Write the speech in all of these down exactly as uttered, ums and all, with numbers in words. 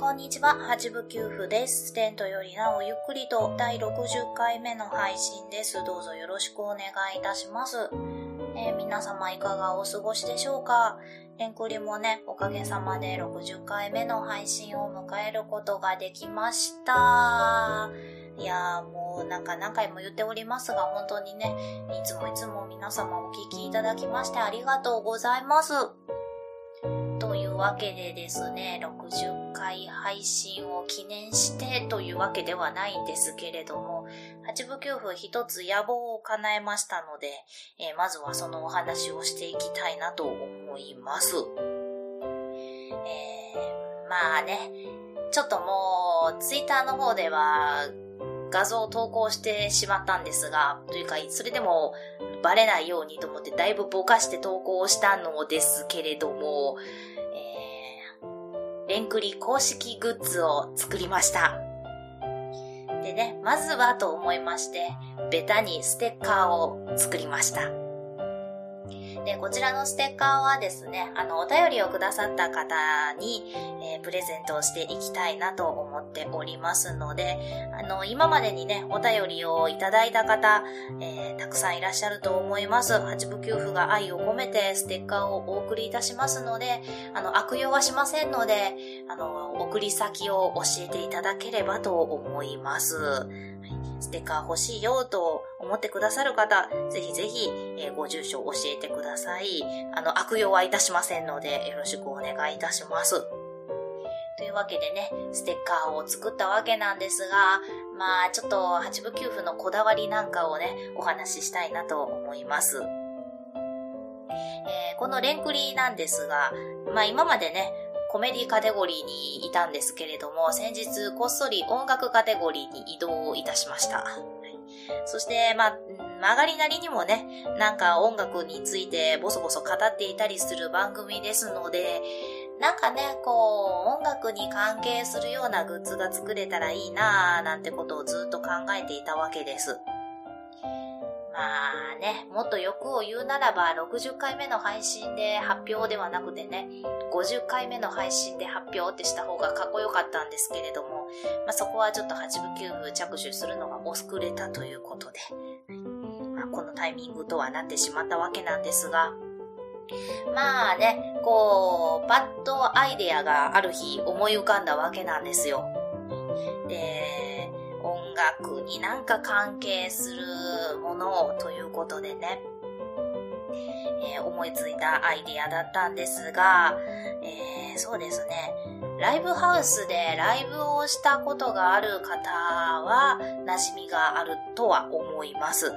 こんにちは、はちぶきゅうふです。レントよりなおゆっくりとだいろくじゅっかいめの配信です。どうぞよろしくお願いいたします。えー、皆様いかがお過ごしでしょうか？レンクリもね、おかげさまでろくじゅっかいめの配信を迎えることができました。いやーもうなんか何回も言っておりますが、本当にね、いつもいつも皆様お聞きいただきましてありがとうございます。というわけでですね、ろくじゅっかい配信を記念してというわけではないんですけれども、八部九夫一つ野望を叶えましたので、えー、まずはそのお話をしていきたいなと思います。えー、まあね、ちょっともうツイッターの方では画像を投稿してしまったんですが、というかそれでもバレないようにと思ってだいぶぼかして投稿したのですけれども、レンクリ公式グッズを作りました。でね、まずはと思いまして、ベタにステッカーを作りました。で、こちらのステッカーはですね、あの、お便りをくださった方に、えー、プレゼントをしていきたいなと思っておりますので、あの、今までにね、お便りをいただいた方、えー、たくさんいらっしゃると思います。八部九夫が愛を込めてステッカーをお送りいたしますので、あの、悪用はしませんので、あの、送り先を教えていただければと思います。はい、ステッカー欲しいよと思ってくださる方、ぜひぜひ、えー、ご住所を教えてください。あの、悪用はいたしませんので、よろしくお願いいたします。というわけでね、ステッカーを作ったわけなんですが、まあ、ちょっと、八部九夫のこだわりなんかをね、お話ししたいなと思います。えー、このレンクリなんですが、まあ、今までね、コメディカテゴリーにいたんですけれども、先日こっそり音楽カテゴリーに移動いたしました。そして、まあ、曲がりなりにもね、なんか音楽についてボソボソ語っていたりする番組ですので、なんかね、こう、音楽に関係するようなグッズが作れたらいいなぁ、なんてことをずっと考えていたわけです。まあね、もっと欲を言うならば、ろくじゅっかいめの配信で発表ではなくてね、ごじゅっかいめの配信で発表ってした方がかっこよかったんですけれども、まあ、そこはちょっと八部九夫着手するのが遅れたということで、まあ、このタイミングとはなってしまったわけなんですが、まあね、こう、パッとアイデアがある日思い浮かんだわけなんですよ。で、音楽になんか関係するものをということでね、えー、思いついたアイデアだったんですが、えー、そうですね、ライブハウスでライブをしたことがある方は馴染みがあるとは思います。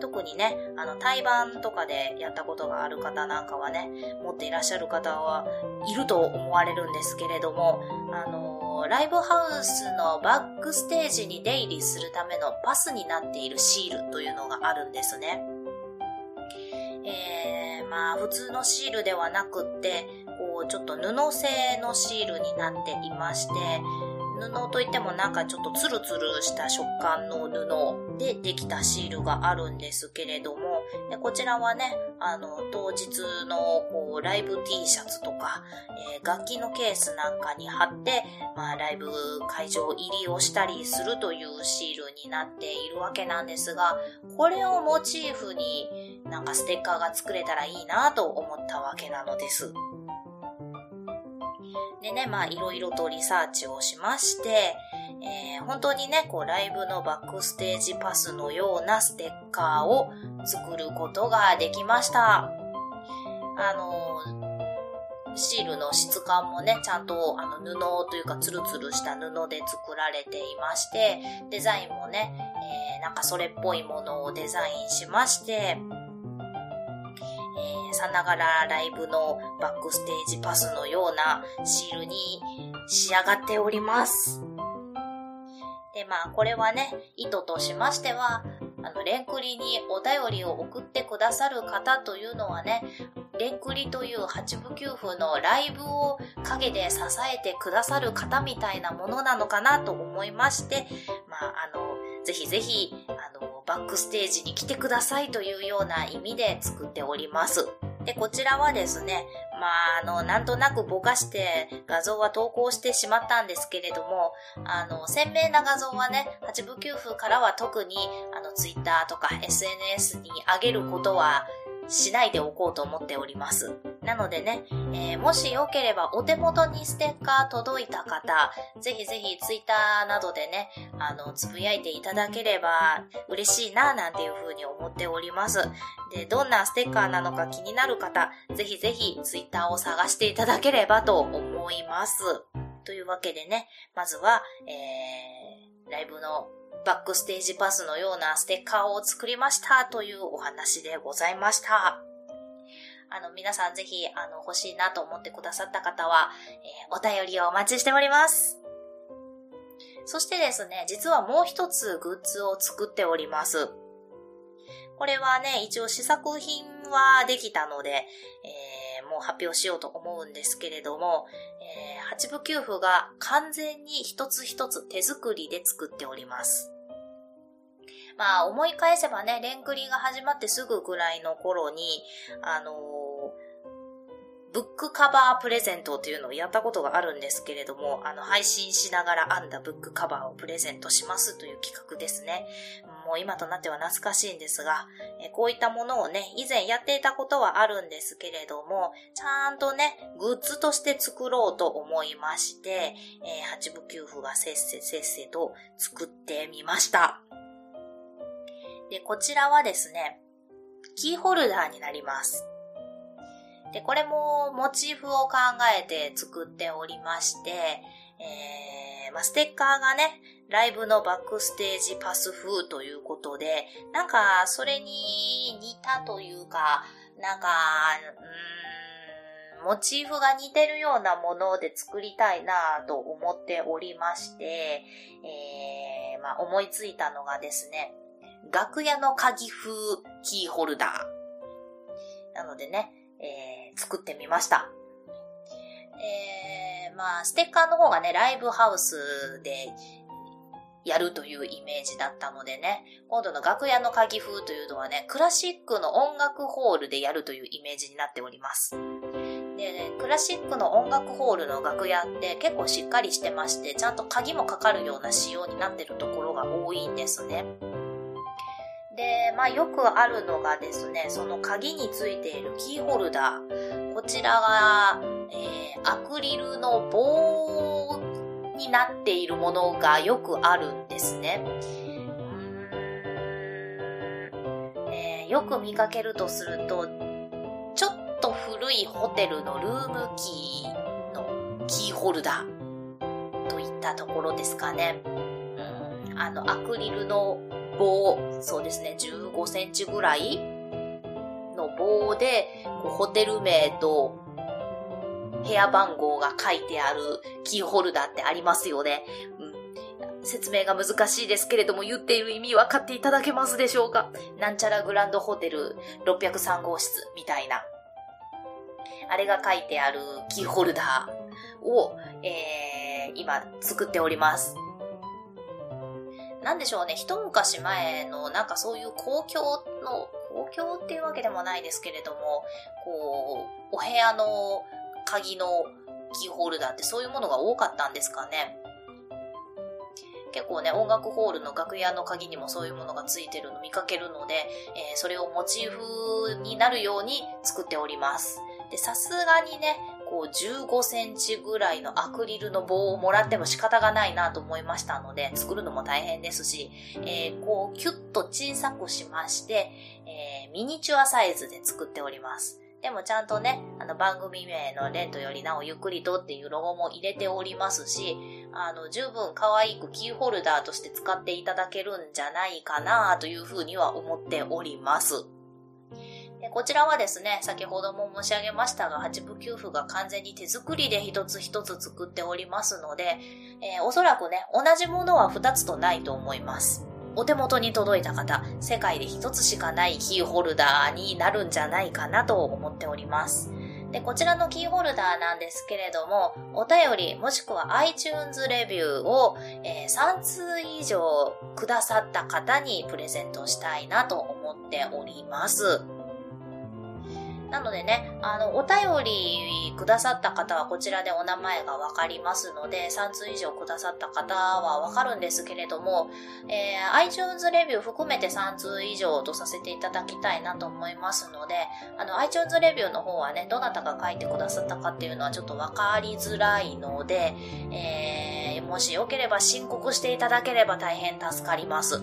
特にね、あの、対バンとかでやったことがある方なんかはね、持っていらっしゃる方はいると思われるんですけれども、あの、ライブハウスのバックステージに出入りするためのパスになっているシールというのがあるんですね。えー、まあ、普通のシールではなくって、こう、ちょっと布製のシールになっていまして、布といってもなんかちょっとツルツルした食感の布でできたシールがあるんですけれども、でこちらはね、あの、当日のこうライブ T シャツとか、えー、楽器のケースなんかに貼って、まあ、ライブ会場入りをしたりするというシールになっているわけなんですが、これをモチーフになんかステッカーが作れたらいいなと思ったわけなのです。でね、まあ、いろいろとリサーチをしまして、えー、本当にね、こう、ライブのバックステージパスのようなステッカーを作ることができました。あのー、シールの質感もね、ちゃんと、あの、布というか、ツルツルした布で作られていまして、デザインもね、えー、なんかそれっぽいものをデザインしまして、えー、さながらライブのバックステージパスのようなシールに仕上がっております。でまあこれはね、意図としましては、あのレンクリにお便りを送ってくださる方というのはね、レンクリというはちぶきゅうふのライブを陰で支えてくださる方みたいなものなのかなと思いまして、まああのぜひぜひあのバックステージに来てくださいというような意味で作っております。でこちらはですね、まあ、あのなんとなくぼかして画像は投稿してしまったんですけれども、あの鮮明な画像はね、はちぶきゅうふからは特にあのツイッターとか エスエヌエス に上げることはしないでおこうと思っております。なのでね、えー、もしよければお手元にステッカー届いた方、ぜひぜひツイッターなどでね、あの、つぶやいていただければ嬉しいなぁなんていうふうに思っております。で、どんなステッカーなのか気になる方、ぜひぜひツイッターを探していただければと思います。というわけでね、まずは、えー、ライブのバックステージパスのようなステッカーを作りましたというお話でございました。あの皆さんぜひあの欲しいなと思ってくださった方は、えー、お便りをお待ちしております。そしてですね、実はもう一つグッズを作っております。これはね、一応試作品はできたので、えー、もう発表しようと思うんですけれども、えー、はちぶきゅうふが完全に一つ一つ手作りで作っております。まあ思い返せばね、レンクリが始まってすぐぐらいの頃に、あのー、ブックカバープレゼントというのをやったことがあるんですけれども、あの配信しながら編んだブックカバーをプレゼントしますという企画ですね。もう今となっては懐かしいんですが、えこういったものをね、以前やっていたことはあるんですけれども、ちゃんとね、グッズとして作ろうと思いまして、えー、はちぶきゅうふがせっせせっせと作ってみました。で、こちらはですね、キーホルダーになります。で、これもモチーフを考えて作っておりまして、えー、まあ、ステッカーがね、ライブのバックステージパス風ということで、なんか、それに似たというか、なんか、うーん、モチーフが似てるようなもので作りたいなぁと思っておりまして、えー、まあ、思いついたのがですね、楽屋の鍵風キーホルダーなのでね、えー、作ってみました。えー、まあステッカーの方がね、ライブハウスでやるというイメージだったのでね、今度の楽屋の鍵風というのはね、クラシックの音楽ホールでやるというイメージになっております。でね、クラシックの音楽ホールの楽屋って結構しっかりしてまして、ちゃんと鍵もかかるような仕様になってるところが多いんですね。で、まあよくあるのがですね、その鍵についているキーホルダー。こちらが、えー、アクリルの棒になっているものがよくあるんですね。うーん、えー、よく見かけるとすると、ちょっと古いホテルのルームキーのキーホルダーといったところですかね。うん、あのアクリルの棒、そうですね、じゅうごセンチぐらいの棒で、ホテル名と部屋番号が書いてあるキーホルダーってありますよね。うん、説明が難しいですけれども、言っている意味分かっていただけますでしょうか。なんちゃらグランドホテルろっぴゃくさんごうしつみたいな、あれが書いてあるキーホルダーを、えー、今作っております。なんでしょうね、一昔前のなんかそういう公共の、公共っていうわけでもないですけれども、こう、お部屋の鍵のキーホルダーってそういうものが多かったんですかね。結構ね、音楽ホールの楽屋の鍵にもそういうものがついてるの見かけるので、えー、それをモチーフになるように作っております。で、さすがにね、こうじゅうごセンチぐらいのアクリルの棒をもらっても仕方がないなと思いましたので、作るのも大変ですし、えー、こうキュッと小さくしまして、えー、ミニチュアサイズで作っております。でもちゃんとね、あの番組名のレントよりなおゆっくりとっていうロゴも入れておりますし、あの十分可愛くキーホルダーとして使っていただけるんじゃないかなというふうには思っております。こちらはですね、先ほども申し上げましたが、八部給付が完全に手作りで一つ一つ作っておりますので、えー、おそらくね、同じものは二つとないと思います。お手元に届いた方、世界で一つしかないキーホルダーになるんじゃないかなと思っております。で、こちらのキーホルダーなんですけれども、お便りもしくは iTunes レビューを、えー、さんつう以上くださった方にプレゼントしたいなと思っております。なのでね、あの、お便りくださった方はこちらでお名前がわかりますので、さん通以上くださった方はわかるんですけれども、えー、iTunes レビュー含めてさん通以上とさせていただきたいなと思いますので、あの、iTunes レビューの方はね、どなたが書いてくださったかっていうのはちょっとわかりづらいので、えー、もしよければ申告していただければ大変助かります。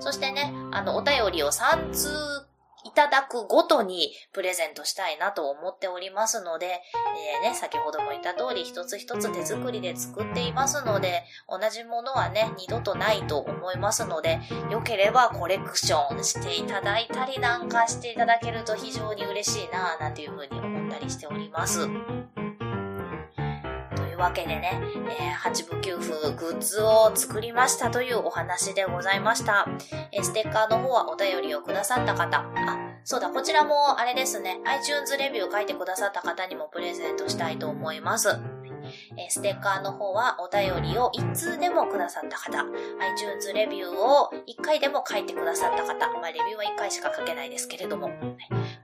そしてね、あの、お便りをさん通いただくごとにプレゼントしたいなと思っておりますので、えーね、先ほども言った通り一つ一つ手作りで作っていますので、同じものはね、二度とないと思いますので、よければコレクションしていただいたりなんかしていただけると非常に嬉しいなぁなんていうふうに思ったりしております。というわけでね、えー、八部給付グッズを作りましたというお話でございました。えー、ステッカーの方はお便りをくださった方、あ、そうだ、こちらもあれですね、iTunes レビュー書いてくださった方にもプレゼントしたいと思います。えー、ステッカーの方はお便りをいち通でもくださった方、iTunes レビューをいっかいでも書いてくださった方、まあ、レビューはいっかいしか書けないですけれども、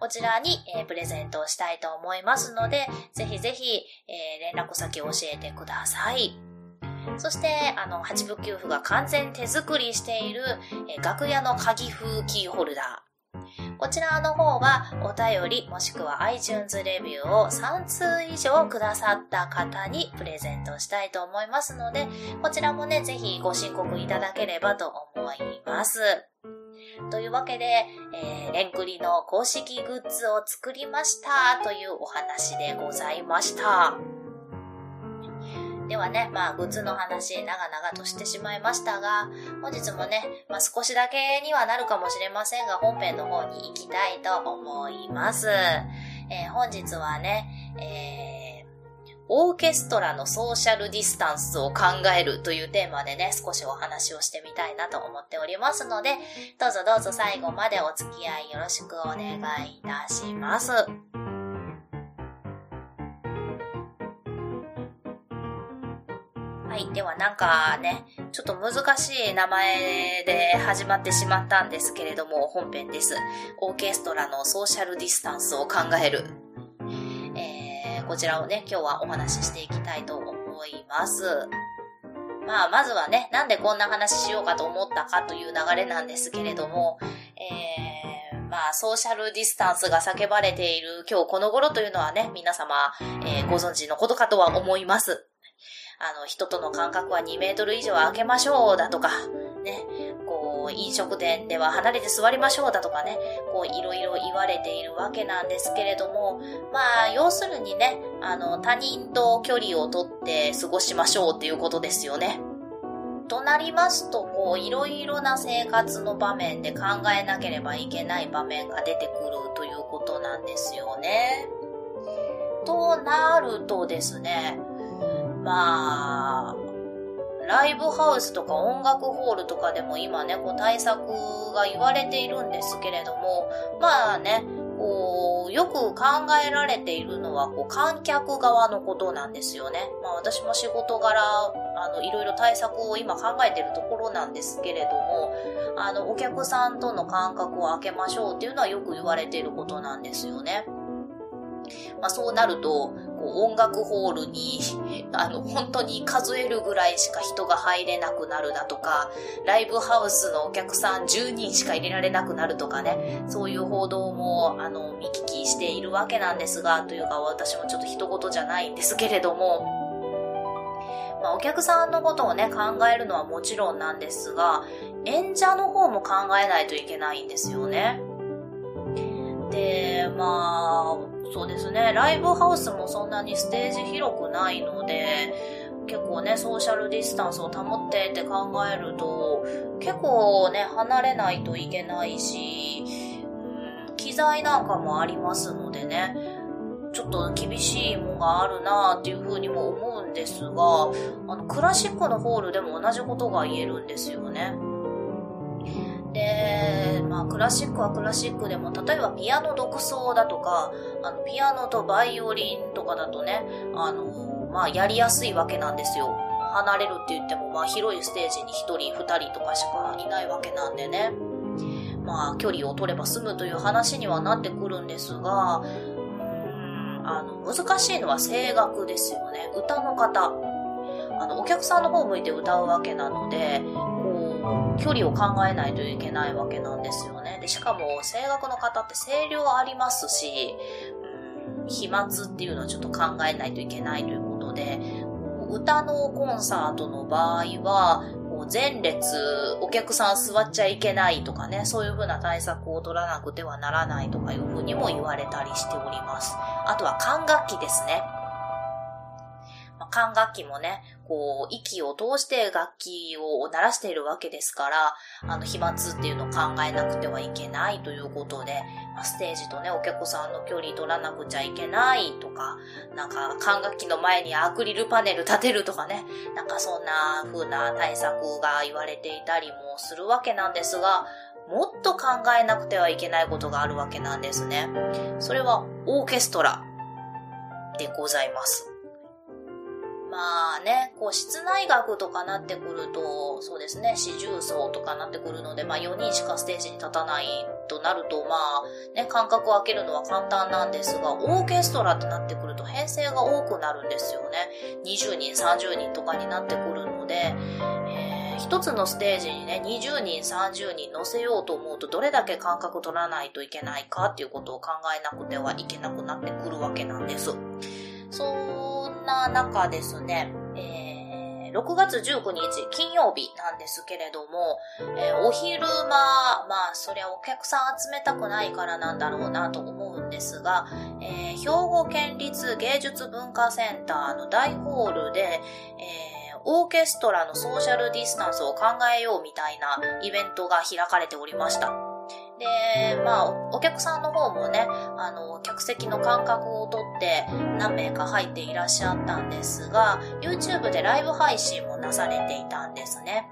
こちらに、えー、プレゼントをしたいと思いますので、ぜひぜひ、えー、連絡先を教えてください。そして、あの、八部給付が完全手作りしている、えー、楽屋の鍵風キーホルダー。こちらの方はお便りもしくは iTunes レビューをさん通以上くださった方にプレゼントしたいと思いますので、こちらもね、ぜひご申告いただければと思います。というわけで、えー、レンクリの公式グッズを作りましたというお話でございました。ではね、まあ、グッズの話、長々としてしまいましたが、本日もね、まあ、少しだけにはなるかもしれませんが、本編の方に行きたいと思います。えー、本日はね、えー、オーケストラのソーシャルディスタンスを考えるというテーマでね、少しお話をしてみたいなと思っておりますので、どうぞどうぞ最後までお付き合いよろしくお願いいたします。はい、ではなんかね、ちょっと難しい名前で始まってしまったんですけれども、本編です。オーケストラのソーシャルディスタンスを考える、えー、こちらをね、今日はお話ししていきたいと思います。まあ、まずはね、なんでこんな話しようかと思ったかという流れなんですけれども、えー、まあ、ソーシャルディスタンスが叫ばれている今日この頃というのはね、皆様、えー、ご存知のことかとは思います。あの、人との間隔はにメートル以上空けましょうだとか、ね、こう、飲食店では離れて座りましょうだとかね、こう、いろいろ言われているわけなんですけれども、まあ、要するにね、あの、他人と距離をとって過ごしましょうっていうことですよね。となりますと、こう、いろいろな生活の場面で考えなければいけない場面が出てくるということなんですよね。となるとですね、まあ、ライブハウスとか音楽ホールとかでも今ね、こう対策が言われているんですけれども、まあね、こうよく考えられているのはこう観客側のことなんですよね。まあ、私も仕事柄、あの、いろいろ対策を今考えているところなんですけれども、あの、お客さんとの間隔を空けましょうっていうのはよく言われていることなんですよね。まあ、そうなると、音楽ホールにあの本当に数えるぐらいしか人が入れなくなるだとか、ライブハウスのお客さんじゅうにんしか入れられなくなるとかね、そういう報道もあの見聞きしているわけなんですが、というか私もちょっと一言じゃないんですけれども、まあ、お客さんのことをね、考えるのはもちろんなんですが、演者の方も考えないといけないんですよね。で、まあ、そうですね、ライブハウスもそんなにステージ広くないので、結構ね、ソーシャルディスタンスを保ってって考えると、結構ね、離れないといけないし、うん、気材なんかもありますのでね、ちょっと厳しいものがあるなっていうふうにも思うんですが、あのクラシックのホールでも同じことが言えるんですよね。で、まあ、クラシックはクラシックでも、例えばピアノ独奏だとか、あのピアノとバイオリンとかだとね、あの、まあ、やりやすいわけなんですよ。離れるって言っても、まあ、広いステージにひとりふたりとかしかいないわけなんでね、まあ、距離を取れば済むという話にはなってくるんですが、うーん、あの難しいのは声楽ですよね。歌の方、あのお客さんの方向いて歌うわけなので、距離を考えないといけないわけなんですよね。でしかも声楽の方って声量ありますし、うーん、飛沫っていうのはちょっと考えないといけないということで、歌のコンサートの場合は前列お客さん座っちゃいけないとかね、そういう風な対策を取らなくてはならないとかいう風にも言われたりしております。あとは管楽器ですね。管楽器もね、こう息を通して楽器を鳴らしているわけですから、あの飛沫っていうのを考えなくてはいけないということで、ステージとねお客さんの距離取らなくちゃいけないとか、なんか管楽器の前にアクリルパネル立てるとかね、なんかそんな風な対策が言われていたりもするわけなんですが、もっと考えなくてはいけないことがあるわけなんですね。それはオーケストラでございます。まあね、こう室内楽とかなってくると、そうですね、四重奏とかなってくるので、まあよにんしかステージに立たないとなると、まあね、間隔を空けるのは簡単なんですが、オーケストラってなってくると編成が多くなるんですよね。にじゅうにん、さんじゅうにんとかになってくるので、えー、一つのステージにね、にじゅうにん、さんじゅうにん乗せようと思うと、どれだけ間隔取らないといけないかっていうことを考えなくてはいけなくなってくるわけなんです。そう中ですね、えー、ろくがつじゅうくにち金曜日なんですけれども、えー、お昼間、まあそりゃお客さん集めたくないからなんだろうなと思うんですが、えー、兵庫県立芸術文化センターの大ホールで、えー、オーケストラのソーシャルディスタンスを考えようみたいなイベントが開かれておりました。で、まあ、お客さんの方もね、あの、客席の間隔をとって何名か入っていらっしゃったんですが、YouTube でライブ配信もなされていたんですね。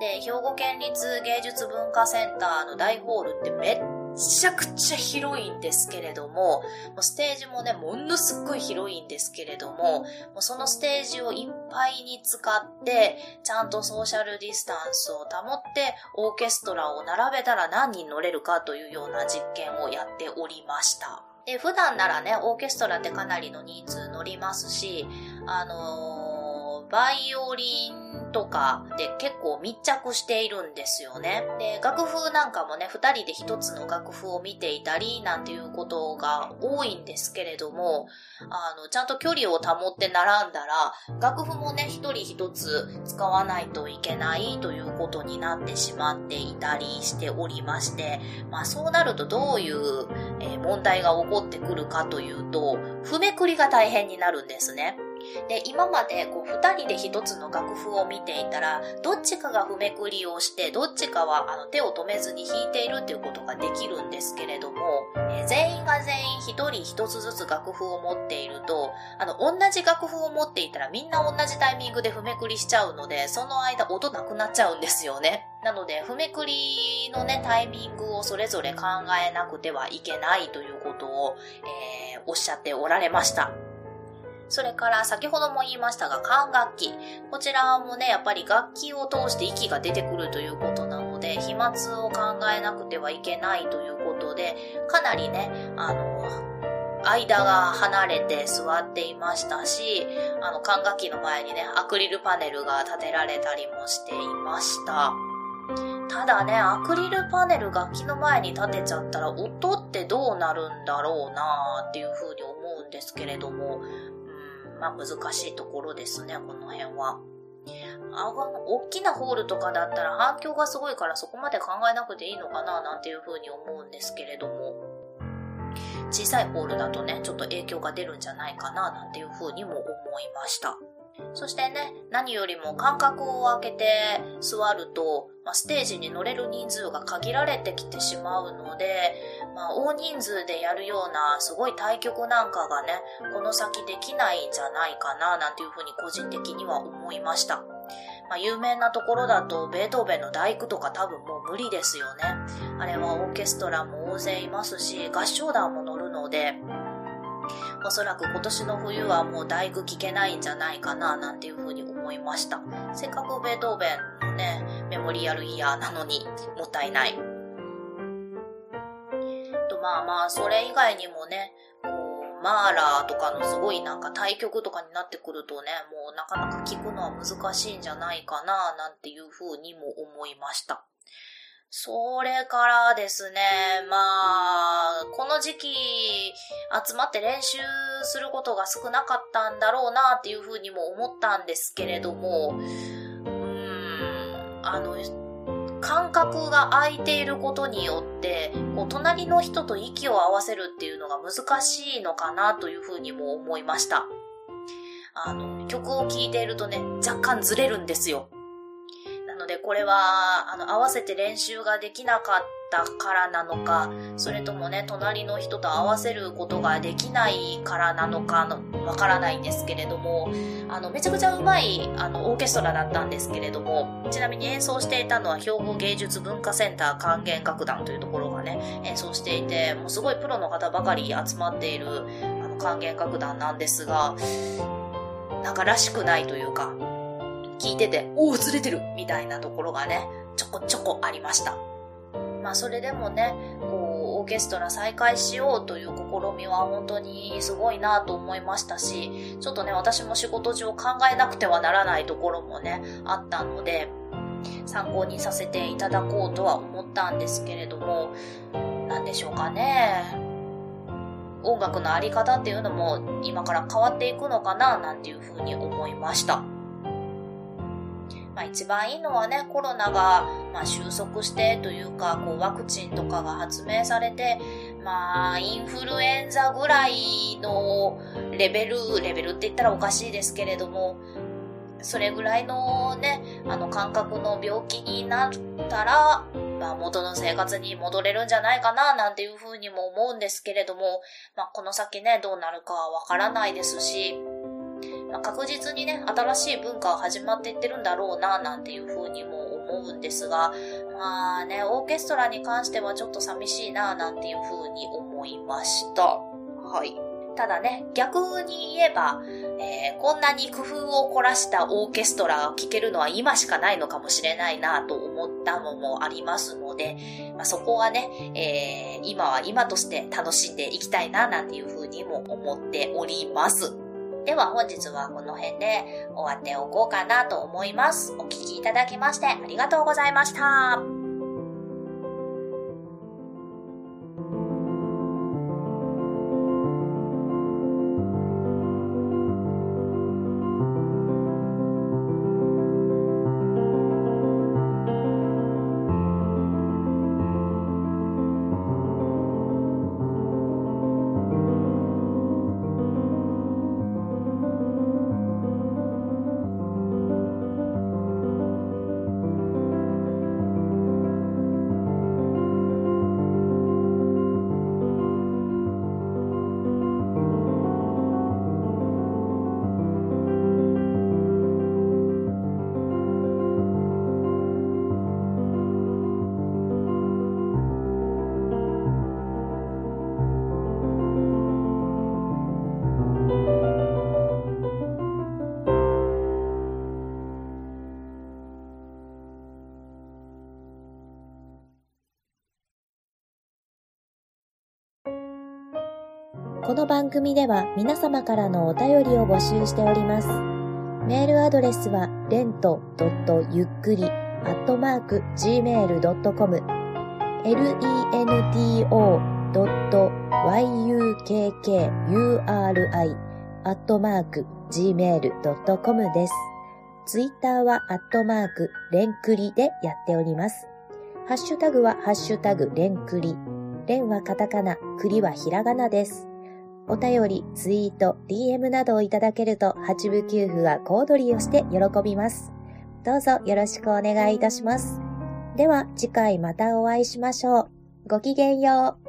で、兵庫県立芸術文化センターの大ホールってめっちゃくちゃ広いんですけれども、ステージもね、ものすっごい広いんですけれども、そのステージをいっぱいに使って、ちゃんとソーシャルディスタンスを保って、オーケストラを並べたら何人乗れるかというような実験をやっておりました。で、普段ならね、オーケストラってかなりの人数乗りますし、あのー、バイオリン、とかで結構密着しているんですよね。で、楽譜なんかもね、ふたりでひとつの楽譜を見ていたりなんていうことが多いんですけれども、あのちゃんと距離を保って並んだら楽譜もね、ひとりひとつ使わないといけないということになってしまっていたりしておりまして、まあそうなるとどういう問題が起こってくるかというと、譜めくりが大変になるんですね。で、今までこうふたりでひとつの楽譜を見ていたら、どっちかが譜めくりをしてどっちかはあの手を止めずに弾いているっていうことができるんですけれども、えー、全員が全員ひとりひとつずつ楽譜を持っていると、あの同じ楽譜を持っていたらみんな同じタイミングで譜めくりしちゃうので、その間音なくなっちゃうんですよね。なので譜めくりのね、タイミングをそれぞれ考えなくてはいけないということを、えー、おっしゃっておられました。それから先ほども言いましたが、管楽器、こちらもね、やっぱり楽器を通して息が出てくるということなので、飛沫を考えなくてはいけないということで、かなりね、あの間が離れて座っていましたし、あの管楽器の前にね、アクリルパネルが立てられたりもしていました。ただね、アクリルパネル楽器の前に立てちゃったら音ってどうなるんだろうなーっていうふうに思うんですけれども、まあ、難しいところですね、この辺は。あの大きなホールとかだったら反響がすごいからそこまで考えなくていいのかななんていうふうに思うんですけれども、小さいホールだとね、ちょっと影響が出るんじゃないかななんていうふうにも思いました。そしてね、何よりも間隔を空けて座ると、まあ、ステージに乗れる人数が限られてきてしまうので、まあ、大人数でやるようなすごい対局なんかがね、この先できないんじゃないかななんていうふうに個人的には思いました。まあ、有名なところだとベートーベンの第九とか多分もう無理ですよね。あれはオーケストラも大勢いますし、合唱団も乗るので、おそらく今年の冬はもう第九聴けないんじゃないかななんていうふうに思いました。せっかくベートーベンのね、メモリアルイヤーなのにもったいない。とまあまあそれ以外にもね、マーラーとかのすごいなんか対局とかになってくるとね、もうなかなか聞くのは難しいんじゃないかななんていうふうにも思いました。それからですね、まあ、この時期集まって練習することが少なかったんだろうなっていうふうにも思ったんですけれども、うーん、あの、間隔が空いていることによって、こう隣の人と息を合わせるっていうのが難しいのかなというふうにも思いました。あの、曲を聴いているとね、若干ずれるんですよ。でこれはあの合わせて練習ができなかったからなのか、それともね隣の人と合わせることができないからなのかのわからないんですけれども、あのめちゃくちゃうまいあのオーケストラだったんですけれども、ちなみに演奏していたのは兵庫芸術文化センター管弦楽団というところがね演奏していて、もうすごいプロの方ばかり集まっているあの管弦楽団なんですが、なんからしくないというか、聞いてて、おーずれてるみたいなところがね、ちょこちょこありました。まあそれでもね、こうオーケストラ再開しようという試みは本当にすごいなと思いましたし、ちょっとね、私も仕事上考えなくてはならないところもね、あったので、参考にさせていただこうとは思ったんですけれども、なんでしょうかね。音楽のあり方っていうのも今から変わっていくのかななんていうふうに思いました。まあ、一番いいのはね、コロナが、まあ、収束してというか、こう、ワクチンとかが発明されて、まあ、インフルエンザぐらいのレベル、レベルって言ったらおかしいですけれども、それぐらいのね、あの、感覚の病気になったら、まあ、元の生活に戻れるんじゃないかな、なんていうふうにも思うんですけれども、まあ、この先ね、どうなるかわからないですし、確実にね、新しい文化が始まっていってるんだろうな、なんていうふうにも思うんですが、まあね、オーケストラに関してはちょっと寂しいな、なんていうふうに思いました。はい。ただね、逆に言えば、えー、こんなに工夫を凝らしたオーケストラを聴けるのは今しかないのかもしれないな、と思ったのもありますので、まあ、そこはね、えー、今は今として楽しんでいきたいな、なんていうふうにも思っております。では本日はこの辺で終わっておこうかなと思います。お聞きいただきましてありがとうございました。この番組では皆様からのお便りを募集しております。メールアドレスは レント ドット ユックリ アットマーク ジーメール ドット コム レント ドット ユックリ アットマーク ジーメール ドット コム です。ツイッターはアットマークレンクリでやっております。ハッシュタグはハッシュタグレンクリ。レンはカタカナ、クリはひらがなです。お便り、ツイート、ディーエム などをいただけると、八部給付は小躍りをして喜びます。どうぞよろしくお願いいたします。では次回またお会いしましょう。ごきげんよう。